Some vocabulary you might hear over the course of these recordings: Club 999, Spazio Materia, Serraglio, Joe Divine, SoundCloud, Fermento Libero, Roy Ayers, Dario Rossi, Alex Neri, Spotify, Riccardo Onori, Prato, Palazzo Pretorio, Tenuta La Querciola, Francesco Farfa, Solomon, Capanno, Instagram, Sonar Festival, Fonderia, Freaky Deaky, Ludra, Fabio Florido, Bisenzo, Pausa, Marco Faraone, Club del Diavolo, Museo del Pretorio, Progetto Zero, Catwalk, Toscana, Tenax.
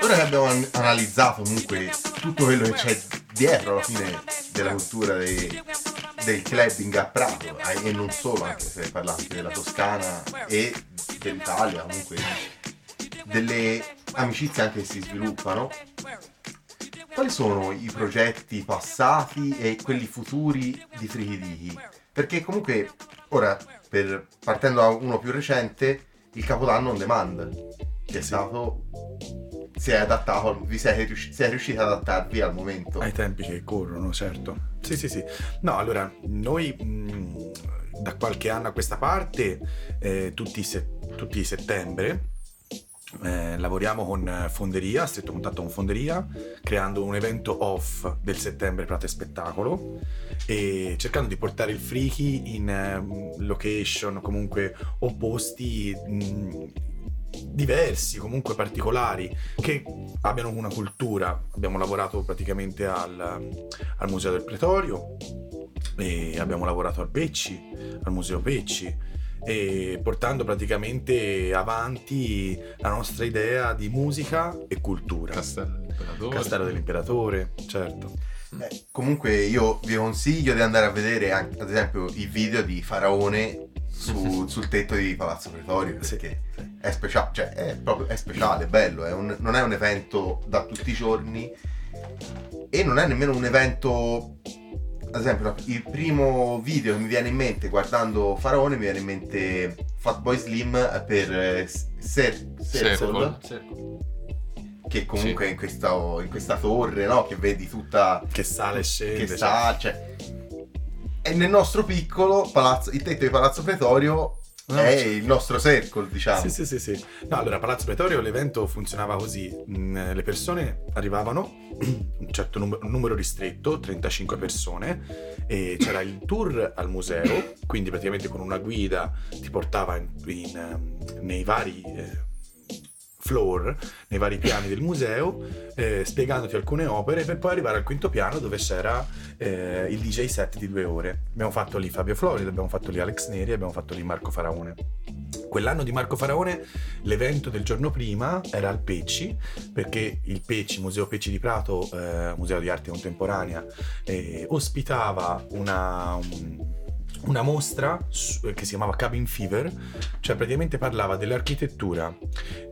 Ora che abbiamo analizzato comunque tutto quello che c'è dietro alla fine della cultura del clubbing a Prato e non solo, anche se parlate della Toscana e dell'Italia, comunque delle amicizie anche che si sviluppano, quali sono i progetti passati e quelli futuri di Freaky Deaky? Perché comunque ora, partendo da uno più recente, il Capodanno on demand, che è stato... si è riusciti ad adattarvi al momento, ai tempi che corrono, certo. Sì. No, allora, noi da qualche anno a questa parte, tutti i settembre, lavoriamo con Fonderia, stretto contatto con Fonderia, creando un evento off del settembre Prato e Spettacolo e cercando di portare il Freaky in location comunque o posti diversi, comunque particolari, che abbiano una cultura. Abbiamo lavorato praticamente al Museo del Pretorio e abbiamo lavorato al Pecci, al Museo Pecci, e portando praticamente avanti la nostra idea di musica e cultura. Castello dell'Imperatore, certo. Comunque io vi consiglio di andare a vedere anche, ad esempio, il video di Faraone sul tetto di Palazzo Pretorio, perché è speciale, cioè è speciale, è bello, non è un evento da tutti i giorni e non è nemmeno un evento. Ad esempio, il primo video che mi viene in mente guardando Faraone, mi viene in mente Fatboy Slim per Circle, che comunque sì, in questa torre, no? Che vedi tutta, che sale e scende, che sale, cioè. E nel nostro piccolo palazzo, il tetto di Palazzo Pretorio il nostro circle, diciamo. Sì. No, allora, Palazzo Pretorio l'evento funzionava così: le persone arrivavano, un certo numero ristretto, 35 persone, e c'era il tour al museo, quindi praticamente con una guida ti portava nei vari floor, nei vari piani del museo, spiegandoti alcune opere, per poi arrivare al quinto piano dove c'era il DJ set di 2 ore. Abbiamo fatto lì Fabio Florido, abbiamo fatto lì Alex Neri, abbiamo fatto lì Marco Faraone. Quell'anno di Marco Faraone l'evento del giorno prima era al Pecci, perché il Pecci, Museo Pecci di Prato, Museo di Arte Contemporanea, ospitava una mostra che si chiamava Cabin Fever, cioè praticamente parlava dell'architettura,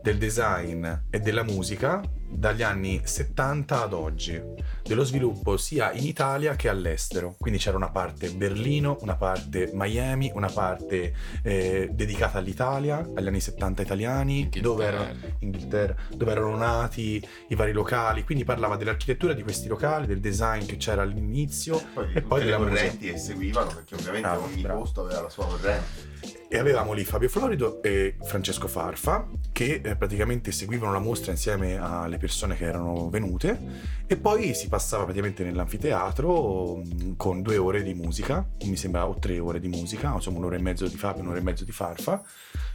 del design e della musica dagli anni 70 ad oggi, dello sviluppo sia in Italia che all'estero. Quindi c'era una parte Berlino, una parte Miami, una parte dedicata all'Italia, agli anni 70 italiani, Inghilterra, dove erano nati i vari locali. Quindi parlava dell'architettura di questi locali, del design che c'era all'inizio e poi delle correnti che seguivano, perché ovviamente ogni posto aveva la sua corrente. E avevamo lì Fabio Florido e Francesco Farfa che praticamente seguivano la mostra insieme alle persone che erano venute, e poi si passava praticamente nell'anfiteatro con 2 ore di musica, mi sembra, o 3 ore di musica, insomma 1 ora e mezzo di Fabio, 1 ora e mezzo di Farfa,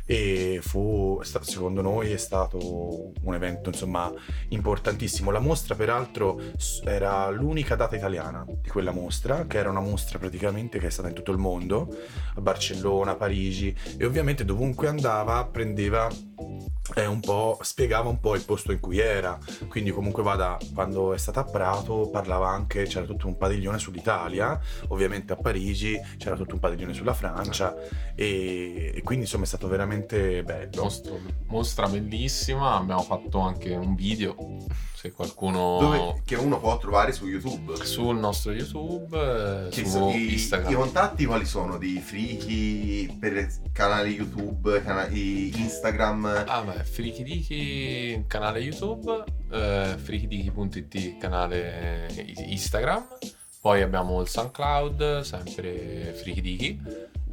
e secondo noi è stato un evento insomma importantissimo. La mostra peraltro era l'unica data italiana di quella mostra, che era una mostra praticamente che è stata in tutto il mondo, a Barcellona, Parigi, e ovviamente dovunque andava prendeva spiegava un po' il posto in cui era. Quindi comunque vada, quando è stata a Prato parlava anche, c'era tutto un padiglione sull'Italia, ovviamente a Parigi c'era tutto un padiglione sulla Francia, e quindi insomma è stato veramente bello. Mostra bellissima, abbiamo fatto anche un video, se qualcuno che uno può trovare su YouTube, sul nostro YouTube, su Instagram. I contatti quali sono? Di Freaky per canali YouTube, canali Instagram? Freaky Deaky canale YouTube, freakydeaky.it canale Instagram, poi abbiamo il SoundCloud, sempre Freaky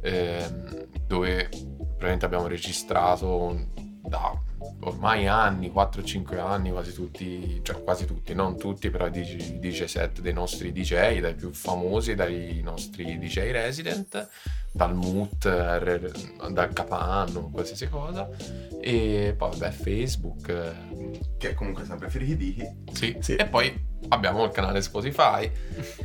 Deaky, dove praticamente abbiamo registrato da ormai anni, 4-5 anni, quasi tutti, non tutti, però DJ set dei nostri DJ, dai più famosi, dai nostri DJ resident, dal Mut, dal Capanno, qualsiasi cosa. E poi vabbè Facebook, che è comunque sempre Freaky Deaky. Sì, sì. E poi abbiamo il canale Spotify. Il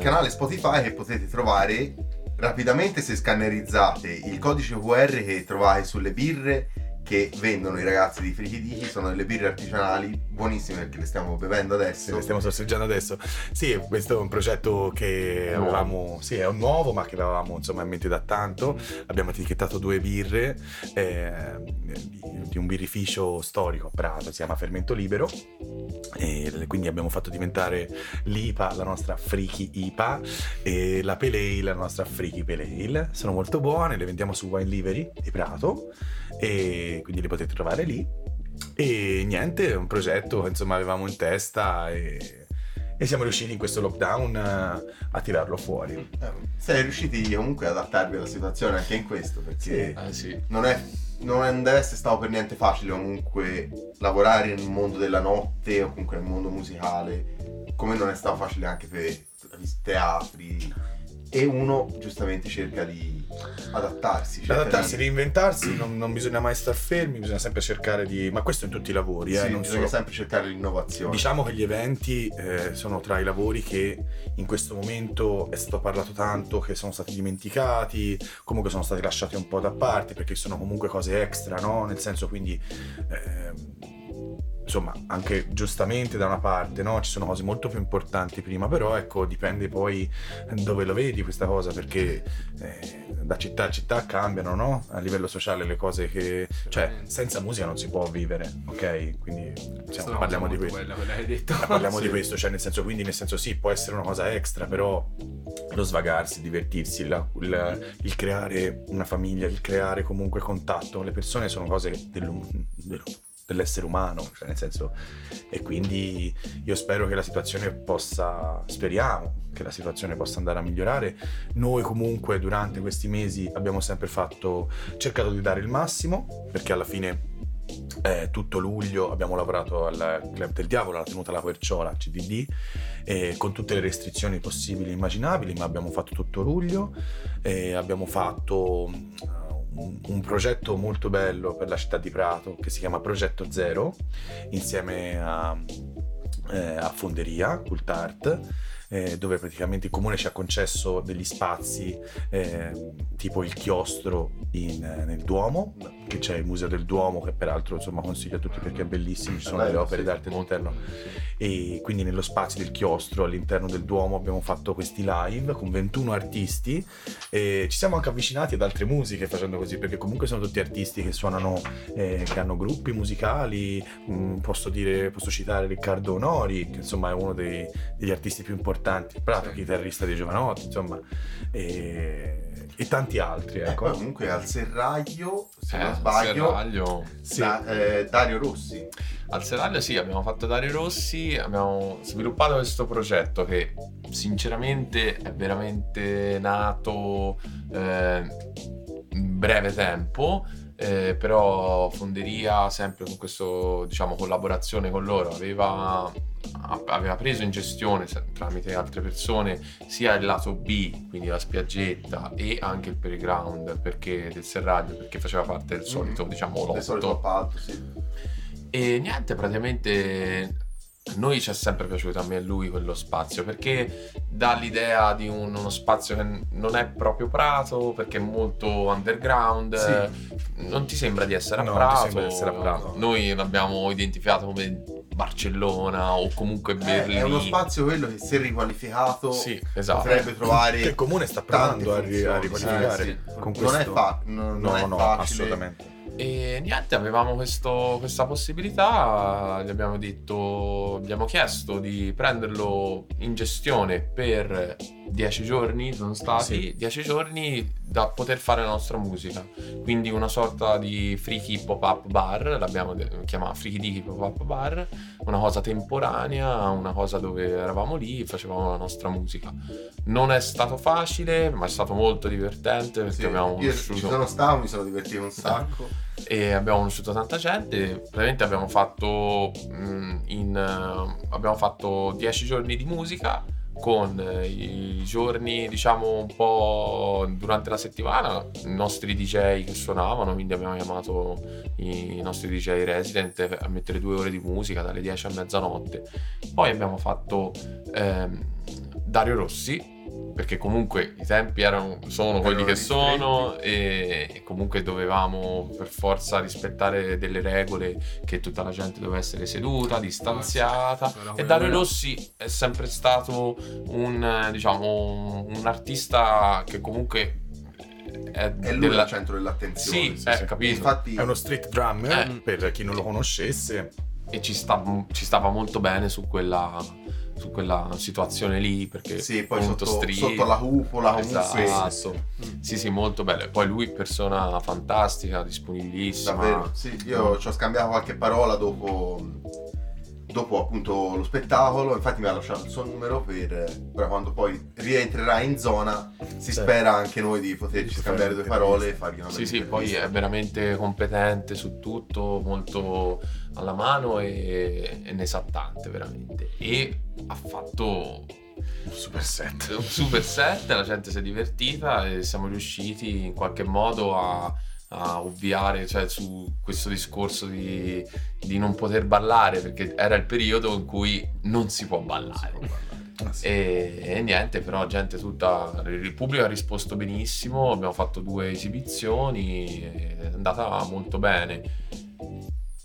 canale Spotify che potete trovare rapidamente se scannerizzate il codice QR che trovate sulle birre che vendono i ragazzi di Freaky Deaky. Sono delle birre artigianali buonissime perché le stiamo bevendo adesso. Le stiamo sorseggiando adesso. Sì, questo è un progetto che avevamo, sì, è un nuovo, ma che avevamo insomma in mente da tanto. Abbiamo etichettato 2 birre di un birrificio storico a Prato, si chiama Fermento Libero, e quindi abbiamo fatto diventare l'IPA la nostra Freaky IPA e la Pale Ale la nostra Freaky Pale Ale. Sono molto buone, le vendiamo su Wine Livery di Prato e quindi li potete trovare lì. E niente, è un progetto che insomma avevamo in testa e siamo riusciti in questo lockdown a tirarlo fuori. Sei riusciti comunque ad adattarvi alla situazione anche in questo, perché sì. Non deve essere stato per niente facile comunque lavorare nel mondo della notte o comunque nel mondo musicale, come non è stato facile anche per teatri. E uno giustamente cerca di adattarsi, reinventarsi, non bisogna mai star fermi, bisogna sempre cercare di... ma questo in tutti i lavori, sì, non bisogna solo... sempre cercare l'innovazione. Diciamo che gli eventi sono tra i lavori che in questo momento è stato parlato tanto, che sono stati dimenticati, comunque sono stati lasciati un po' da parte, perché sono comunque cose extra, no? Nel senso, quindi... insomma, anche giustamente da una parte, no? Ci sono cose molto più importanti prima, però ecco, dipende poi dove lo vedi questa cosa, perché da città a città cambiano, no? A livello sociale le cose che... cioè, senza musica non si può vivere, ok? Quindi parliamo di questo. Quella che hai detto. Parliamo sì. Di questo, cioè nel senso sì, può essere una cosa extra, però lo svagarsi, divertirsi, il creare una famiglia, il creare comunque contatto con le persone sono cose dell'essere umano, cioè nel senso, e quindi io spero che speriamo che la situazione possa andare a migliorare. Noi comunque durante questi mesi abbiamo sempre cercato di dare il massimo, perché alla fine tutto luglio abbiamo lavorato al Club del Diavolo, alla Tenuta La Querciola, CDD, con tutte le restrizioni possibili e immaginabili, ma abbiamo fatto tutto luglio e abbiamo fatto un progetto molto bello per la città di Prato che si chiama Progetto Zero, insieme a Fonderia, Cultart, dove praticamente il comune ci ha concesso degli spazi tipo il chiostro nel Duomo, che c'è il Museo del Duomo, che peraltro insomma consiglio a tutti perché è bellissimo, ci sono delle opere d'arte all'interno, e quindi nello spazio del chiostro all'interno del Duomo abbiamo fatto questi live con 21 artisti e ci siamo anche avvicinati ad altre musiche facendo così, perché comunque sono tutti artisti che suonano, che hanno gruppi musicali. Posso citare Riccardo Onori, che insomma è uno degli artisti più importanti, Prato, chitarrista dei Giovanotti, insomma, e tanti altri. Ecco. Poi comunque al Serraglio, se non sbaglio, Serraglio, sì. Dario Rossi. Al Serraglio sì, abbiamo fatto Dario Rossi, abbiamo sviluppato questo progetto che sinceramente è veramente nato in breve tempo. Però Fonderia, sempre con questo, diciamo, collaborazione con loro, aveva preso in gestione tramite altre persone sia il lato B, quindi la spiaggetta, e anche il playground del Serraglio, perché faceva parte del solito, diciamo, lotto. Del solito appalto, sì. E niente, praticamente noi ci è sempre piaciuto, a me e lui, quello spazio, perché dà l'idea di uno spazio che non è proprio Prato, perché è molto underground, sì. Non ti sembra di essere a Prato, noi l'abbiamo identificato come Barcellona o comunque Berlino. È uno spazio quello che, se riqualificato, sì, esatto, potrebbe trovare, che il comune sta provando a riqualificare, sì. Con questo non è facile, assolutamente. E niente, avevamo questa possibilità, gli abbiamo chiesto di prenderlo in gestione per 10 giorni, sono stati 10 giorni da poter fare la nostra musica, quindi una sorta di Freaky pop-up bar, l'abbiamo chiamata Freaky Deaky pop-up bar, una cosa temporanea, una cosa dove eravamo lì e facevamo la nostra musica. Non è stato facile, ma è stato molto divertente, perché abbiamo conosciuto... mi sono divertito un sacco. E abbiamo conosciuto tanta gente. Praticamente abbiamo fatto 10 giorni di musica, con i giorni, diciamo, un po' durante la settimana, i nostri DJ che suonavano, quindi abbiamo chiamato i nostri DJ resident a mettere 2 ore di musica dalle 10 a mezzanotte. Poi abbiamo fatto Dario Rossi, perché comunque i tempi sono quelli che sono e comunque dovevamo per forza rispettare delle regole, che tutta la gente doveva essere seduta, distanziata, e Dario Rossi è sempre stato un artista che comunque è lui al centro dell'attenzione. Sì, capito. Infatti è uno street drummer, per chi non lo conoscesse, e ci stava molto bene su quella situazione lì, perché sì, poi molto sotto la cupola, esatto. Sì, molto bello. E poi lui, persona fantastica, disponibilissima. Davvero, sì, io ci ho scambiato qualche parola dopo appunto lo spettacolo, infatti mi ha lasciato il suo numero per quando poi rientrerà in zona, si spera anche noi di poterci scambiare 2 parole e fargli una bella intervista. Poi è veramente competente su tutto, molto alla mano e ne sa tante veramente, e ha fatto un super set, la gente si è divertita e siamo riusciti in qualche modo a ovviare, cioè, su questo discorso di non poter ballare, perché era il periodo in cui non si può ballare. E niente, però gente tutta, il pubblico ha risposto benissimo, abbiamo fatto 2 esibizioni, è andata molto bene.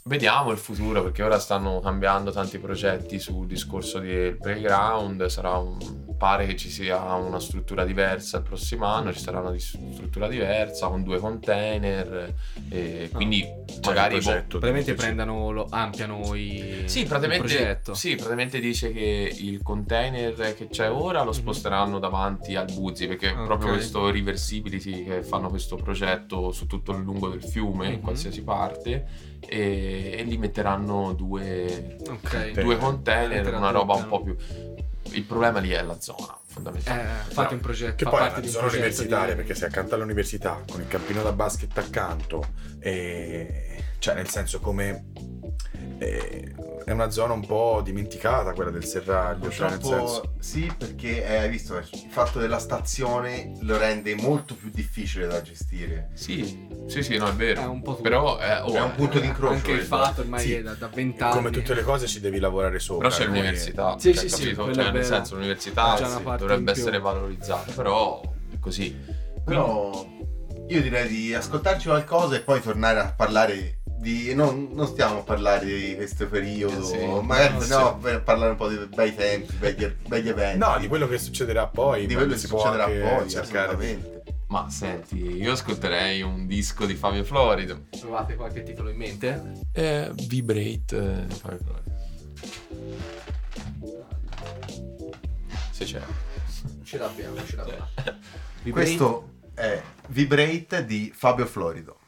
Vediamo il futuro, perché ora stanno cambiando tanti progetti sul discorso del playground, pare che ci sia una struttura diversa il prossimo anno, ci sarà una struttura diversa con 2 container, e quindi magari praticamente ampliano il progetto. Sì, praticamente dice che il container che c'è ora lo sposteranno davanti al Buzzi, perché proprio questo reversibility che fanno questo progetto su tutto il lungo del fiume, in qualsiasi parte, e li metteranno 2 container, una roba un po' più. Il problema lì è la zona, fondamentalmente. Fate un progetto che poi è una zona universitaria, perché sei accanto all'università, con il campino da basket accanto, cioè nel senso, come è una zona un po' dimenticata quella del Serraglio, cioè nel senso. Sì, perché hai visto il fatto della stazione lo rende molto più difficile da gestire. Sì, no, è vero, è un po', però è un punto di incrocio, anche il fatto ormai è da 20 anni, come tutte le cose ci devi lavorare sopra, però c'è l'università, cioè, nel senso, l'università dovrebbe essere valorizzata, però è così. Però io direi di ascoltarci qualcosa e poi tornare a parlare non stiamo a parlare di questo periodo, magari a parlare un po' di bei tempi, begli eventi, di quello che succederà poi, di quello che succederà poi, cercare. Ma senti, io ascolterei un disco di Fabio Florido. Trovate qualche titolo in mente? Vibrate, Fabio Florido. Se c'è. Ce l'abbiamo. Questo è Vibrate di Fabio Florido.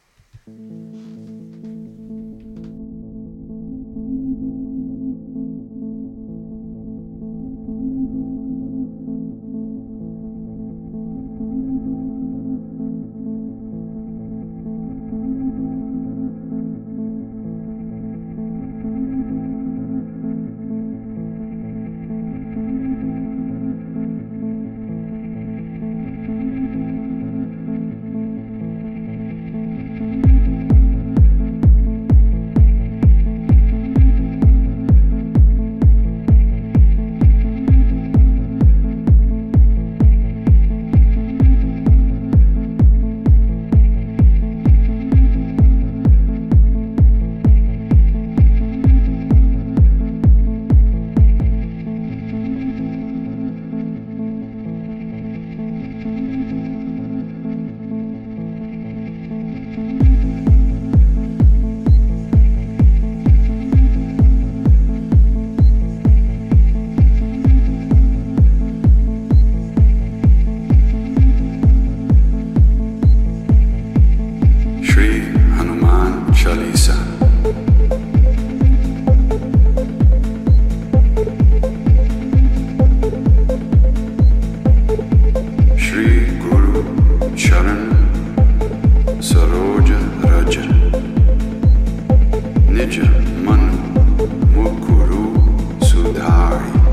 Mukuru Sudhari.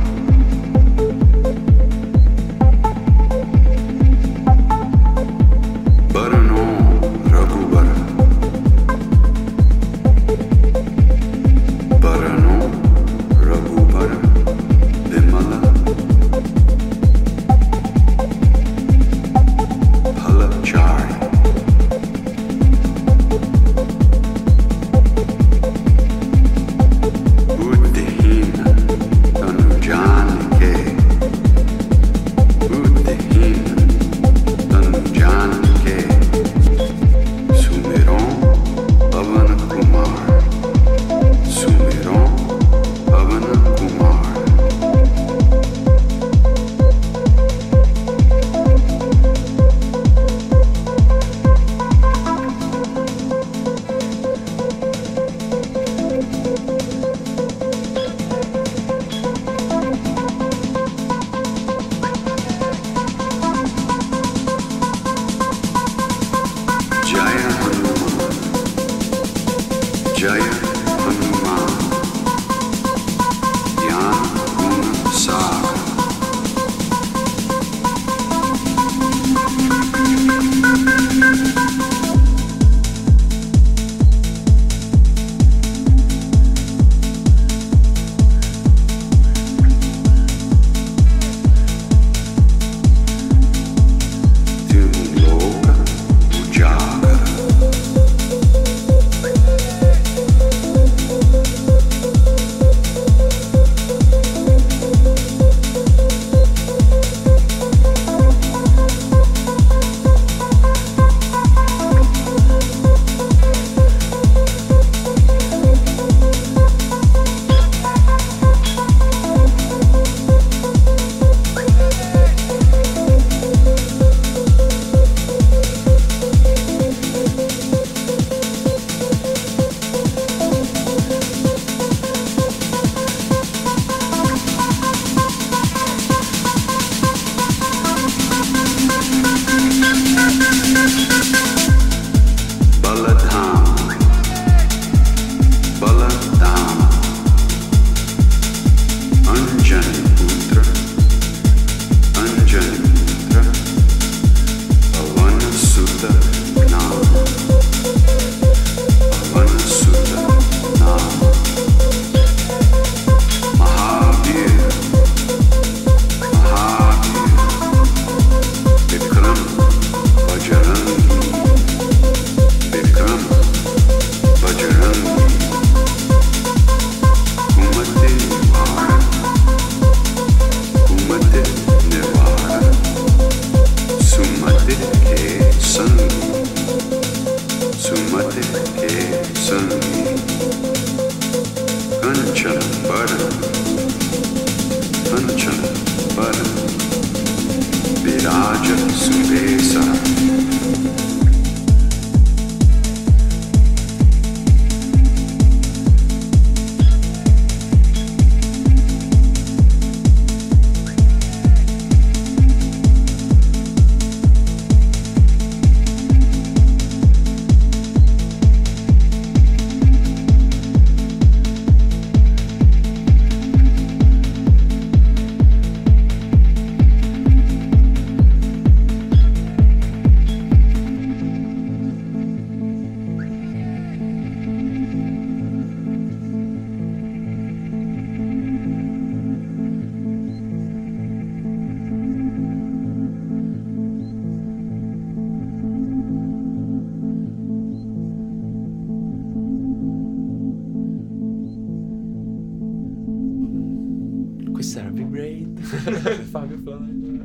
Questa era Big Brain. Fabio Florido.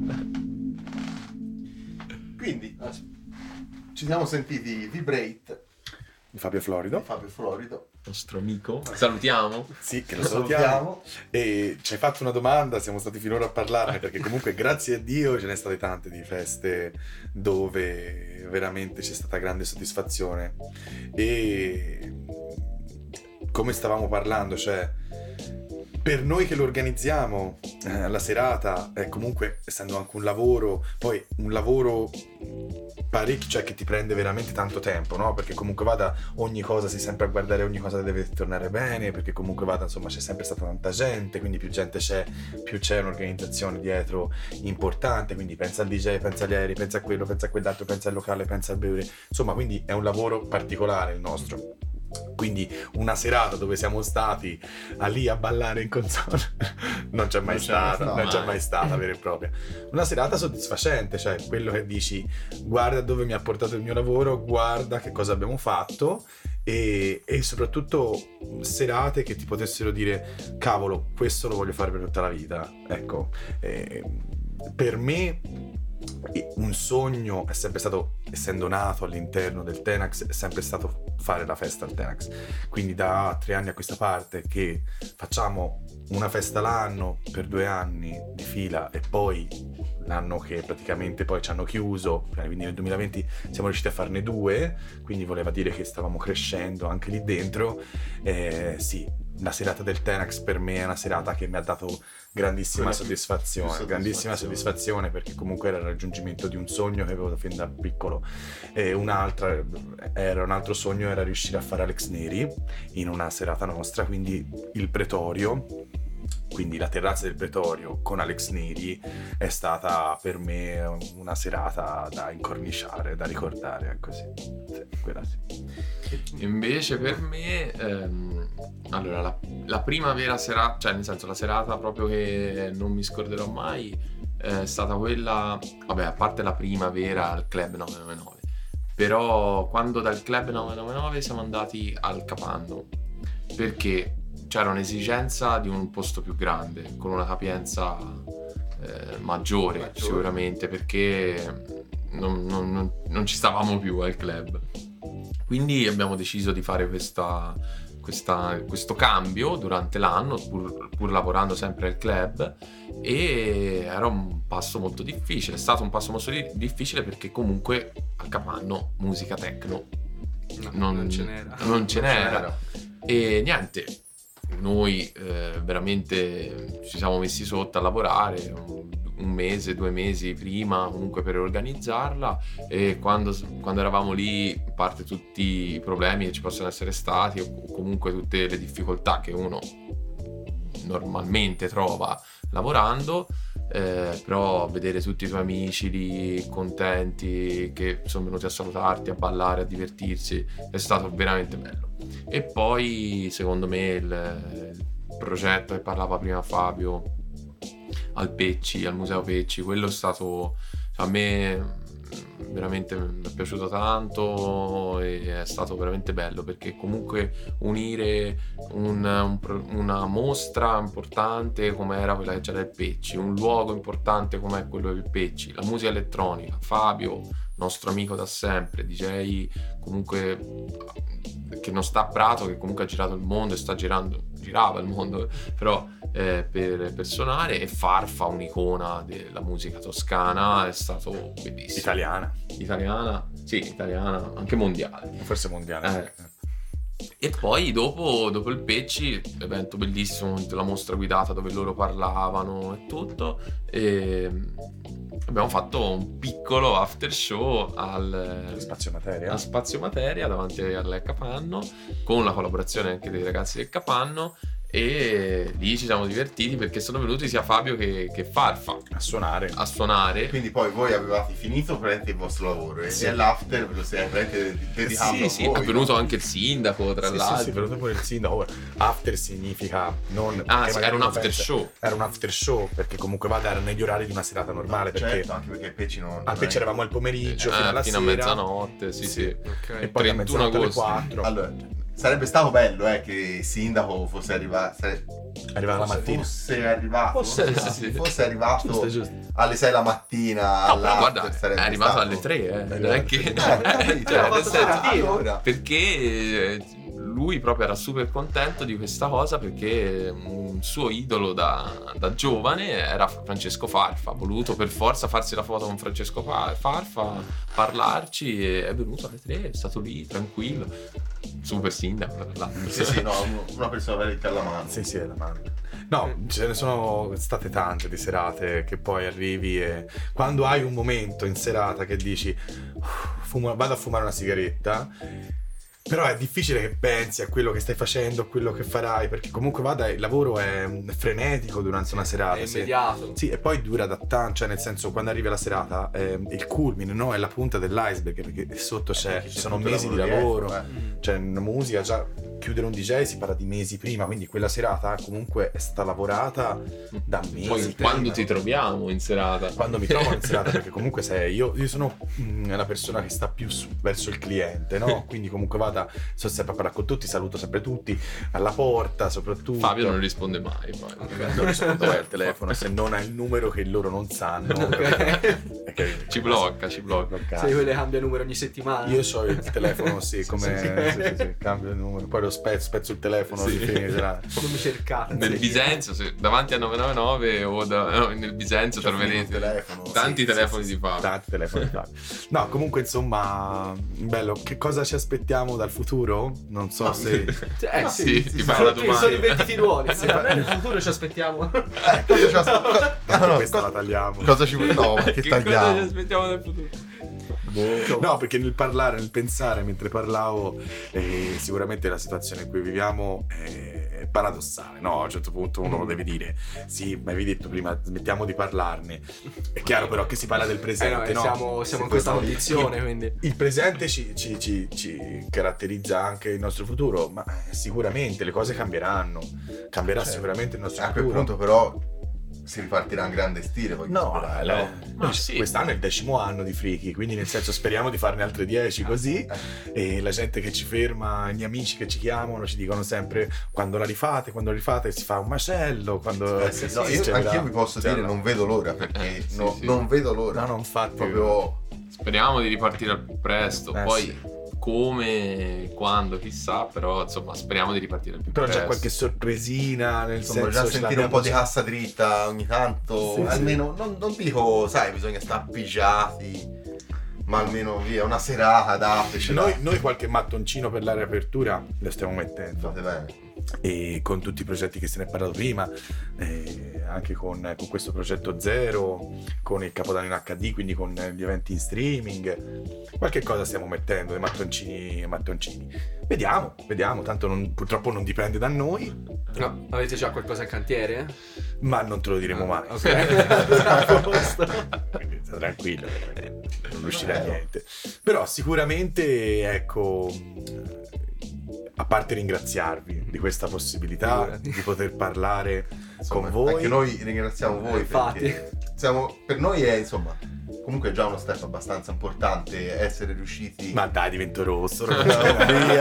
Quindi ci siamo sentiti Vibrate di Fabio Florido, nostro amico. Salutiamo. Sì, che lo salutiamo. E ci hai fatto una domanda, siamo stati finora a parlarne perché comunque grazie a Dio ce ne state tante di feste dove veramente c'è stata grande soddisfazione. E come stavamo parlando, cioè per noi che lo organizziamo, la serata è comunque, essendo anche un lavoro, poi un lavoro parecchio, cioè che ti prende veramente tanto tempo, no? Perché comunque vada ogni cosa, sei sempre a guardare ogni cosa che deve tornare bene, perché comunque vada, insomma, c'è sempre stata tanta gente, quindi più gente c'è, più c'è un'organizzazione dietro importante, quindi pensa al DJ, pensa agli aerei, pensa a quello, pensa a quell'altro, pensa al locale, pensa al bevere, insomma, quindi è un lavoro particolare il nostro. Quindi una serata dove siamo stati a lì a ballare in console non c'è mai stata vera e propria. Una serata soddisfacente, cioè quello che dici guarda dove mi ha portato il mio lavoro, guarda che cosa abbiamo fatto, e soprattutto serate che ti potessero dire cavolo, questo lo voglio fare per tutta la vita. Ecco, per me un sogno è sempre stato, essendo nato all'interno del Tenax, è sempre stato fare la festa al Tenax. Quindi da 3 anni a questa parte che facciamo una festa l'anno per 2 anni di fila, e poi l'anno che praticamente poi ci hanno chiuso, quindi nel 2020 siamo riusciti a farne 2, quindi voleva dire che stavamo crescendo anche lì dentro. Sì, la serata del Tenax per me è una serata che mi ha dato grandissima soddisfazione, perché comunque era il raggiungimento di un sogno che avevo fin da piccolo. E un altro sogno era riuscire a fare Alex Neri in una serata nostra, quindi il Pretorio, quindi la terrazza del Pretorio con Alex Neri è stata per me una serata da incorniciare, da ricordare, ecco. Sì, quella sì. Invece per me allora la prima vera serata, cioè nel senso la serata proprio che non mi scorderò mai è stata quella, vabbè, a parte la prima vera al Club 999, però quando dal Club 999 siamo andati al Capanno perché c'era un'esigenza di un posto più grande, con una capienza maggiore sicuramente, perché non ci stavamo più al club. Quindi abbiamo deciso di fare questo cambio durante l'anno, pur lavorando sempre al club, e era un passo molto difficile, è stato un passo molto difficile perché comunque a Capanno musica techno non ce n'era. E niente, noi veramente ci siamo messi sotto a lavorare un mese, 2 mesi prima comunque per organizzarla, e quando eravamo lì, a parte tutti i problemi che ci possono essere stati o comunque tutte le difficoltà che uno normalmente trova lavorando, però vedere tutti i tuoi amici lì contenti che sono venuti a salutarti, a ballare, a divertirsi, è stato veramente bello. E poi secondo me il progetto che parlava prima Fabio al Museo Pecci, quello è stato, a me veramente mi è piaciuto tanto, e è stato veramente bello perché comunque unire una mostra importante come era quella che c'era del Pecci, un luogo importante come è quello del Pecci, la musica elettronica, Fabio nostro amico da sempre, DJ comunque che non sta a Prato, che comunque ha girato il mondo e girava il mondo però per suonare, e Farfa, un'icona della musica toscana, è stato bellissimo. Italiana, anche mondiale. E poi dopo il Pecci, evento bellissimo, la mostra guidata dove loro parlavano e tutto, e abbiamo fatto un piccolo after show al Spazio Materia davanti al Capanno, con la collaborazione anche dei ragazzi del Capanno, e lì ci siamo divertiti perché sono venuti sia Fabio che Farfa a suonare. Quindi poi voi avevate finito il vostro lavoro e l'after ve lo siete dedicato è venuto anche il sindaco tra l'altro. Sì, è venuto pure il sindaco. After significa non... era un after show. Era un after show perché comunque era negli orari di una serata normale. No, certo, perché anche perché Pecci non... A Pecci eravamo al pomeriggio fino alla sera. Fino a mezzanotte, sì. Okay. E poi 31 agosto alle 4. Allora... Sarebbe stato bello che il sindaco fosse arrivato. Arrivava la mattina. Fosse arrivato giusto. Alle 6 la mattina. No, alla guarda, è arrivato alle 3. Non è che. Perché lui proprio era super contento di questa cosa, perché un suo idolo da giovane era Francesco Farfa. Ha voluto per forza farsi la foto con Francesco Farfa, parlarci, e è venuto alle 3, è stato lì tranquillo, super sindaco. Una persona veramente alla mano. Sì, alla mano. No, ce ne sono state tante di serate che poi arrivi e quando hai un momento in serata che dici vado a fumare una sigaretta, però è difficile che pensi a quello che stai facendo, a quello che farai, perché comunque vada, il lavoro è frenetico durante una serata. È immediato. Sì, e poi dura da tanto, cioè nel senso, quando arriva la serata è il culmine, no? È la punta dell'iceberg, perché sotto ci sono mesi di lavoro. Cioè in musica già chiudere un DJ si parla di mesi prima, quindi quella serata comunque è stata lavorata da mesi. Poi prima. Quando ti troviamo in serata? Quando mi trovo in serata, perché comunque sei io sono la persona che sta più verso il cliente, no? Quindi comunque vada, so sempre a parlare con tutti, saluto sempre tutti alla porta, soprattutto Fabio non risponde mai, non risponde mai al telefono se non ha il numero che loro non sanno, perché ci blocca. Se le cambia numero ogni settimana, io so il telefono, sì, cambio il numero, poi lo spezzo il telefono, sì. Non mi cercate nel Bisenzo, se davanti a 999 o nel Bisenzo troverete tanti telefoni di Fabio. No, comunque insomma, bello, che cosa ci aspettiamo dal futuro? Non so se ti fa la domanda. Sono i 20 ruoli. Nel futuro ci aspettiamo. Questa la tagliamo. Cosa ci vogliamo? Che tagliamo? Cosa ci aspettiamo dal futuro? No, perché nel parlare, nel pensare, mentre parlavo, sicuramente la situazione in cui viviamo è paradossale, no? A un certo punto uno lo deve dire. Sì, ma avevi detto prima, smettiamo di parlarne. È chiaro però che si parla del presente, no? Siamo in questa condizione, quindi il presente ci caratterizza anche il nostro futuro, ma sicuramente le cose cambierà sicuramente il nostro futuro. A quel punto però si ripartirà in grande stile, quest'anno è il 10° anno di Freaky, quindi nel senso speriamo di farne altre 10 così, e la gente che ci ferma, gli amici che ci chiamano ci dicono sempre quando la rifate si fa un macello, anch'io vi posso dire non vedo l'ora, perché non vedo l'ora, no, infatti proprio speriamo di ripartire al più presto, poi come, quando, chissà, però insomma speriamo di ripartire il più presto. Però c'è qualche sorpresina, nel senso, già sentire un po' di cassa dritta ogni tanto, almeno non dico, sai, bisogna stare pigiati, ma almeno via una serata d'after. Noi qualche mattoncino per la riapertura lo stiamo mettendo. Fate bene. E con tutti i progetti che se ne è parlato prima, anche con questo progetto zero, con il Capodanno in HD, quindi con gli eventi in streaming, qualche cosa stiamo mettendo, dei mattoncini. Vediamo, tanto purtroppo non dipende da noi. No, avete già qualcosa in cantiere? Ma non te lo diremo mai. Ok. Quindi sta tranquillo, non uscirà niente. Però sicuramente, ecco, a parte ringraziarvi di questa possibilità di poter parlare con voi, anche noi ringraziamo voi, perché per noi è comunque già uno step abbastanza importante essere riusciti. Ma dai, divento rosso, dai. È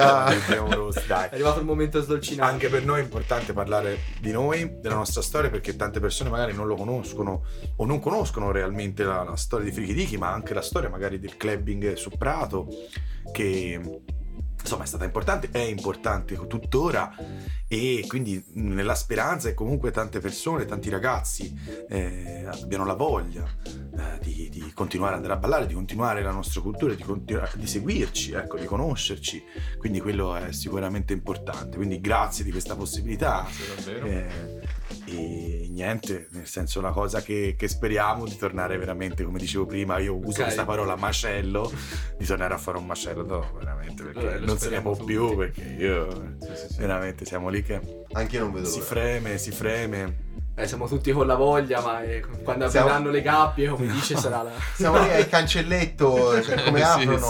arrivato il momento sdolcinato. Anche per noi è importante parlare di noi, della nostra storia, perché tante persone magari non lo conoscono o non conoscono realmente la storia di Freaky Deaky, ma anche la storia magari del clubbing su Prato, che insomma è stata importante, è importante tuttora, e quindi nella speranza che comunque tante persone, tanti ragazzi abbiano la voglia di continuare ad andare a ballare, di continuare la nostra cultura, di seguirci, ecco, di conoscerci, quindi quello è sicuramente importante, quindi grazie di questa possibilità. E niente, nel senso, una cosa che speriamo di tornare veramente, come dicevo prima, io uso questa parola macello, di tornare a fare un macello, no, veramente, perché non saremo più, perché io veramente siamo lì che anche io non vedo si freme. Siamo tutti con la voglia, ma quando apriranno le gabbie, come dice, sarà la... Siamo lì al cancelletto, cioè come aprono,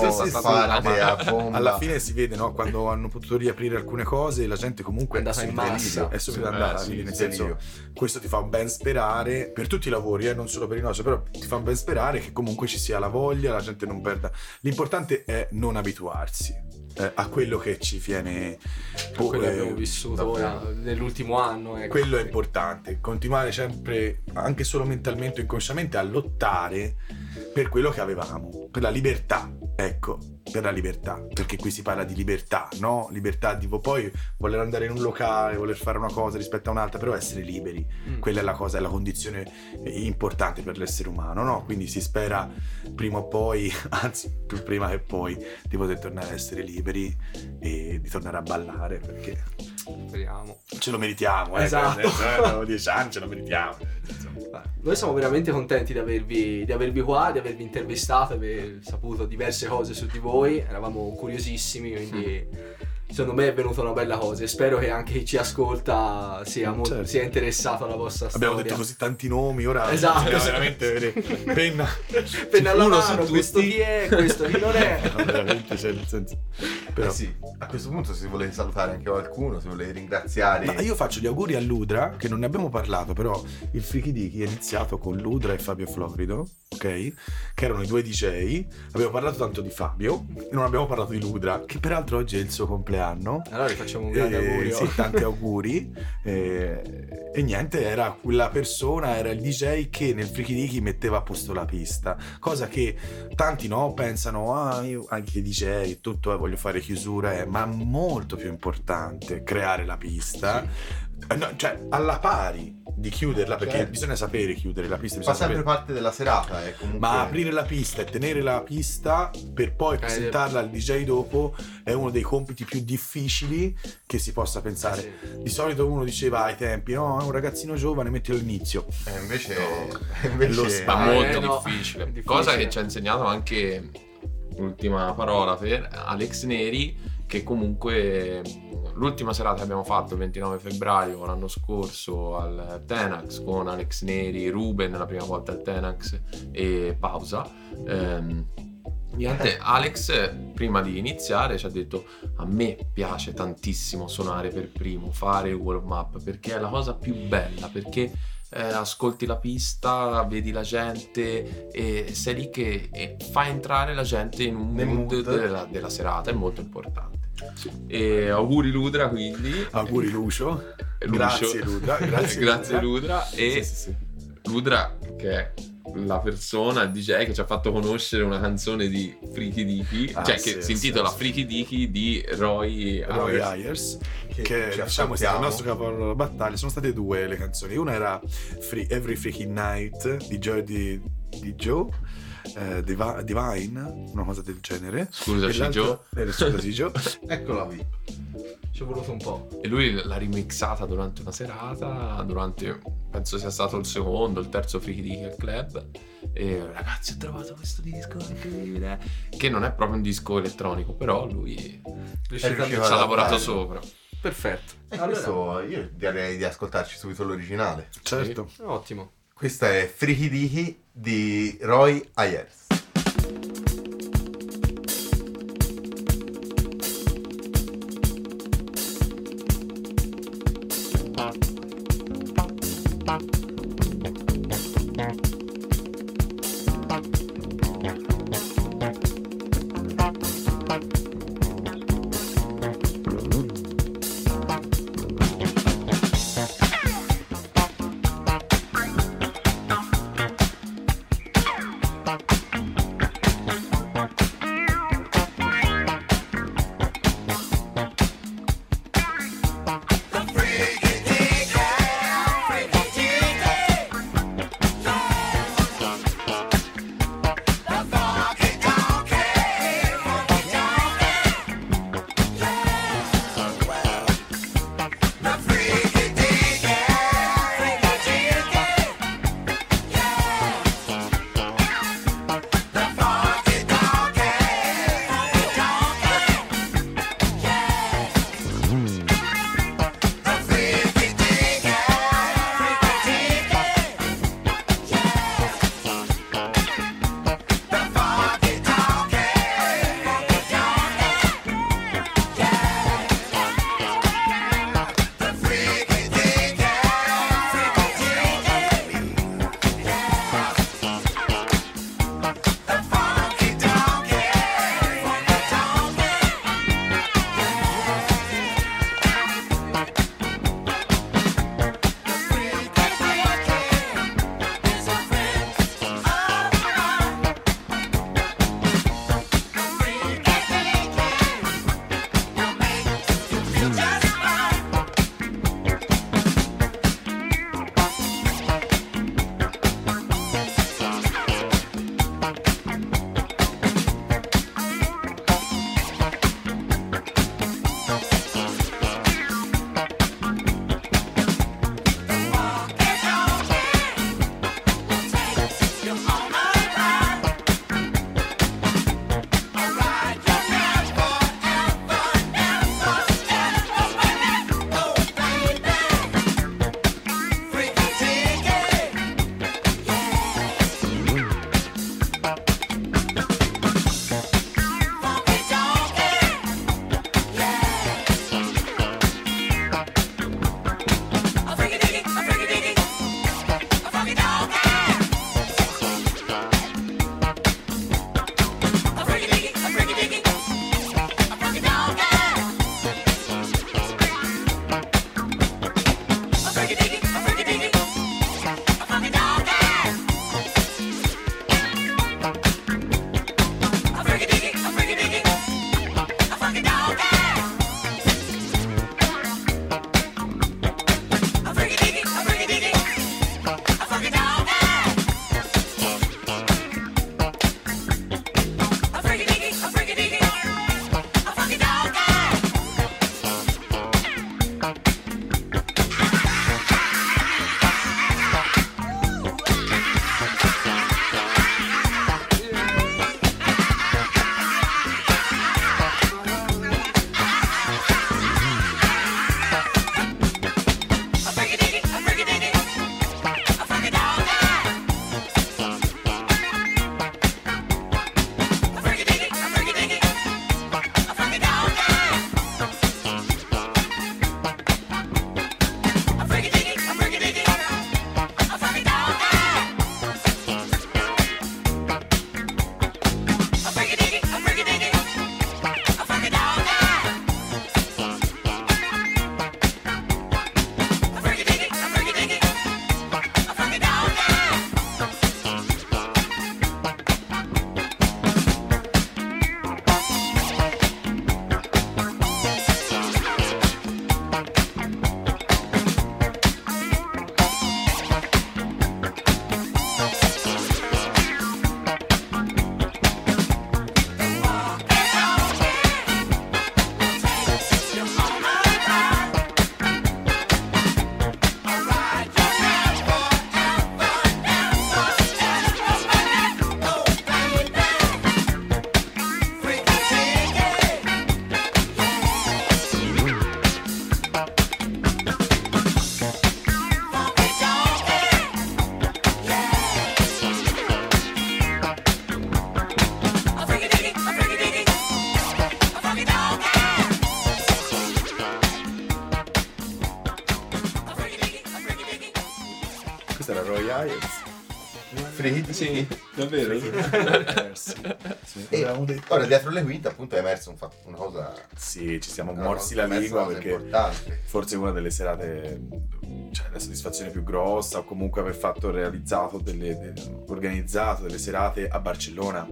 alla fine si vede, no? Quando hanno potuto riaprire alcune cose, la gente comunque è in massa, è subito andata, nel senso, questo ti fa ben sperare, per tutti i lavori, non solo per i nostri, però ti fa ben sperare che comunque ci sia la voglia, la gente non perda, l'importante è non abituarsi. a quello che ci viene quello che abbiamo vissuto ora nell'ultimo anno, ecco. Quello è importante, continuare sempre anche solo mentalmente o inconsciamente a lottare per quello che avevamo, per la libertà, ecco, per la libertà, perché qui si parla di libertà, no? Libertà tipo poi voler andare in un locale, voler fare una cosa rispetto a un'altra, però essere liberi, quella è la cosa, è la condizione importante per l'essere umano, no? Quindi si spera prima o poi, anzi più prima che poi, di poter tornare a essere liberi e di tornare a ballare, perché speriamo ce lo meritiamo, esatto. Dopo 10 anni ce lo meritiamo. Noi siamo veramente contenti di avervi qua, di avervi intervistato, di aver saputo diverse cose su di voi. Eravamo curiosissimi, quindi secondo me è venuta una bella cosa e spero che anche chi ci ascolta sia interessato alla vostra storia. Abbiamo detto così tanti nomi, ora esatto, veramente penna alla mano, questo chi è, questo chi non è. No, veramente, cioè, nel senso. Però sì, a questo punto se volete salutare anche qualcuno, se volete ringraziare. Ma io faccio gli auguri a Ludra, che non ne abbiamo parlato, però il Freaky Deaky è iniziato con Ludra e Fabio Florido, ok? Che erano i due DJ. Abbiamo parlato tanto di Fabio e non abbiamo parlato di Ludra, che peraltro oggi è il suo compleanno. Allora vi facciamo un grande augurio. Sì, tanti auguri. E niente, era quella persona, era il DJ che nel Freaky Deaky metteva a posto la pista, cosa che tanti no pensano, io anche DJ tutto, voglio fare chiusura, ma molto più importante creare la pista. Sì. No, cioè alla pari di chiuderla, perché bisogna sapere chiudere la pista, fa sempre parte della serata, comunque. Ma aprire la pista e tenere la pista per poi presentarla al DJ dopo è uno dei compiti più difficili che si possa pensare. Sì. Di solito uno diceva ai tempi, no, è un ragazzino giovane, mettilo all'inizio, invece lo spa molto difficile. Difficile, cosa che ci ha insegnato anche, ultima parola per Alex Neri, che comunque l'ultima serata che abbiamo fatto il 29 febbraio l'anno scorso al Tenax con Alex Neri, Ruben la prima volta al Tenax e Pausa, niente, Alex prima di iniziare ci ha detto: a me piace tantissimo suonare per primo, fare il warm up, perché è la cosa più bella, perché ascolti la pista, vedi la gente e sei lì che fa entrare la gente in un mood della serata, è molto importante. Sì. E auguri Ludra, quindi auguri Lucio, grazie Ludra, grazie Ludra. E sì. Ludra, che è la persona, il DJ che ci ha fatto conoscere una canzone di Freaky Deaky, si intitola Freaky Deaky di Roy Ayers, che diciamo è stato il nostro cavallo della battaglia. Sono state due le canzoni, una era Every Freaking Night di Joe Divine, una cosa del genere. Scusaci Joe. Eccola qui, ci è voluto un po'. E lui l'ha remixata durante una serata, penso sia stato il terzo Freaky Deaky al club. E ragazzi, ho trovato questo disco incredibile, che non è proprio un disco elettronico, però lui ci ha lavorato sopra. Perfetto. E allora, io direi di ascoltarci subito l'originale. Certo. Sì. Ottimo. Questa è Freaky Deaky di Roy Ayers. sarà Roy Ayers. Freaky, sì, davvero. E ora dietro le quinte appunto è emerso una cosa. Sì, ci siamo morsi la lingua perché importante. Forse una delle serate, cioè la soddisfazione più grossa, o comunque aver fatto organizzato delle serate a Barcellona.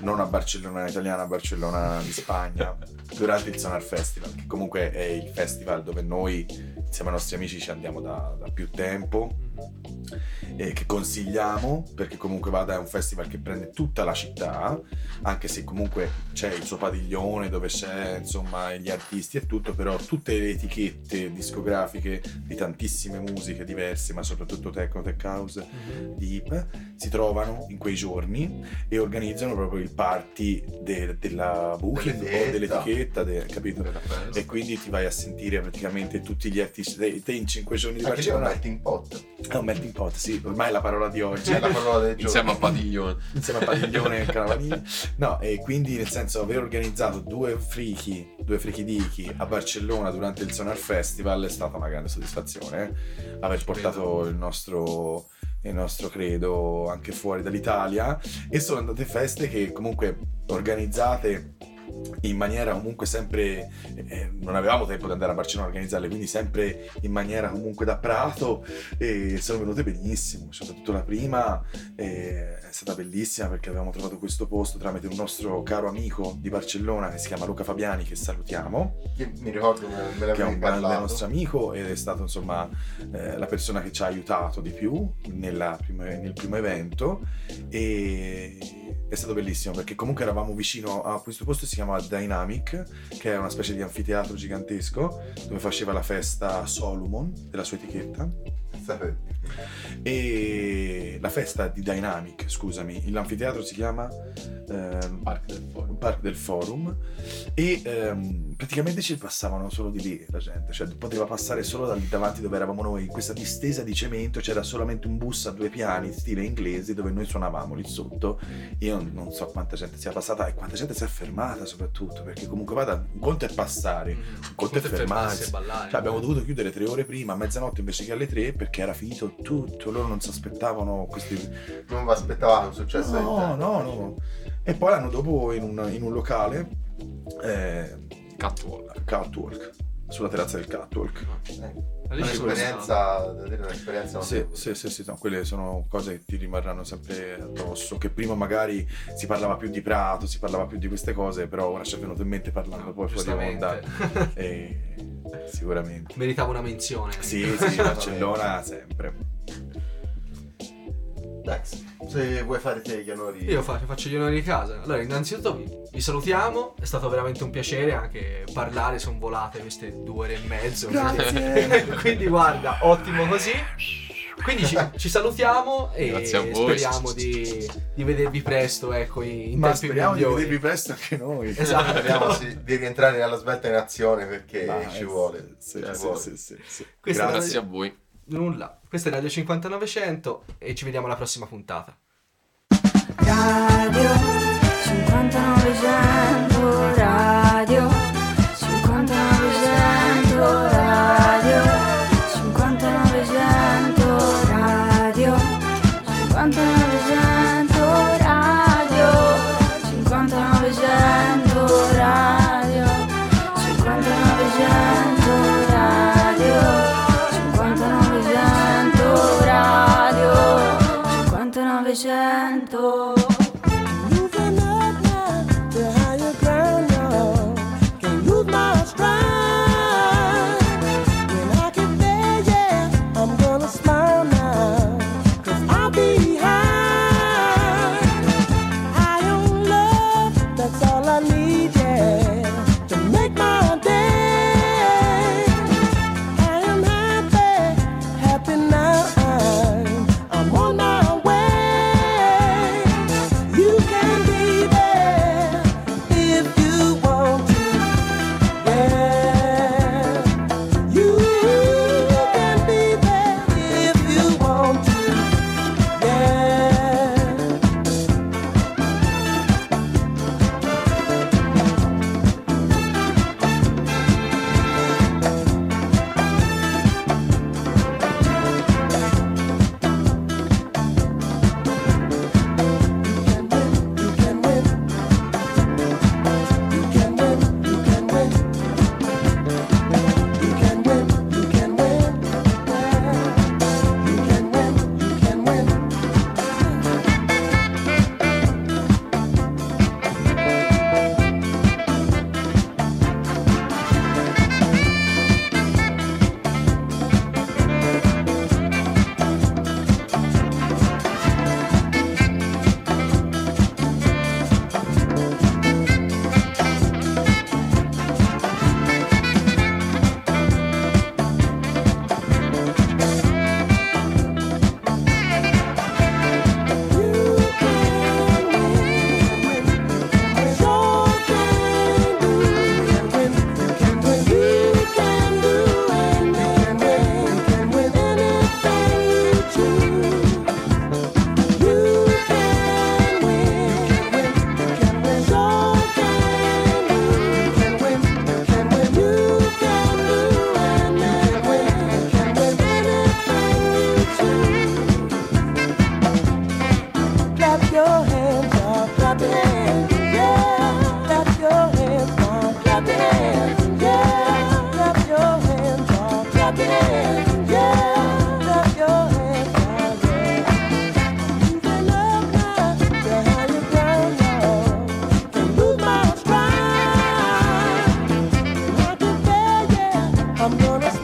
Non a Barcellona italiana, a Barcellona di Spagna, durante il Sonar Festival, che comunque è il festival dove noi insieme ai nostri amici ci andiamo da più tempo e che consigliamo, perché comunque vada, è un festival che prende tutta la città, anche se comunque c'è il suo padiglione dove c'è insomma gli artisti e tutto, però tutte le etichette discografiche di tantissime musiche diverse, ma soprattutto techno, tech house, deep, si trovano in quei giorni e organizzano proprio il party della booking o dell'etichetta, capito? E quindi ti vai a sentire praticamente tutti gli artisti, te in 5 giorni di Barcellona. È un melting pot, sì, ormai è la parola di oggi, è la parola del giorno. Insieme a Padiglione e Caravani. No, e quindi nel senso aver organizzato due Freaky Deaky a Barcellona durante il Sonar Festival è stata una grande soddisfazione. Aver portato il nostro credo anche fuori dall'Italia, e sono andate feste che comunque organizzate in maniera comunque sempre non avevamo tempo di andare a Barcellona a organizzarle, quindi sempre in maniera comunque da Prato, e sono venute benissimo, soprattutto la prima è stata bellissima perché avevamo trovato questo posto tramite un nostro caro amico di Barcellona che si chiama Luca Fabiani, che salutiamo, che mi ricordo che è un grande nostro amico ed è stato insomma la persona che ci ha aiutato di più nel primo evento, e è stato bellissimo perché comunque eravamo vicino a questo posto, si chiama Dynamic, che è una specie di anfiteatro gigantesco dove faceva la festa Solomon della sua etichetta. E la festa di Dynamic, scusami, l'anfiteatro si chiama Park del Forum, e praticamente ci passavano solo di lì la gente, cioè poteva passare solo da lì davanti dove eravamo noi, in questa distesa di cemento c'era solamente un bus a 2 piani stile inglese dove noi suonavamo lì sotto. Io non so quanta gente sia passata e quanta gente si è fermata, soprattutto perché comunque vada, un conto è passare, un conto è fermarsi, ballare, cioè, abbiamo dovuto chiudere 3 ore prima, a mezzanotte invece che alle 3, perché era finito tutto, loro non si aspettavano non aspettavano un successo no. E poi l'anno dopo in un locale Catwalk, sulla terrazza del Catwalk. Un'esperienza sì, no, quelle sono cose che ti rimarranno sempre addosso, che prima magari si parlava più di Prato, si parlava più di queste cose, però ora ci è venuto in mente parlando poi fuori onda sicuramente meritava una menzione. Sì, Barcellona sempre. Dax, se vuoi fare te gli onori. Io faccio gli onori di casa. Allora, innanzitutto vi salutiamo, è stato veramente un piacere anche parlare, sono volate queste 2 ore e mezzo. Quindi guarda, ottimo così. Quindi ci salutiamo e speriamo di vedervi presto, ecco, in tempi speriamo migliori. Di vedervi presto anche noi. Esatto. Speriamo di rientrare alla svelta in azione, perché ci vuole. Sì. Grazie a voi. Nulla. Questa è Radio 5900 e ci vediamo alla prossima puntata. Radio 5900, Radio 5900, Radio 5900, Radio 5900, Radio 5900, Radio 5900, Radio 5900.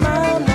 my life.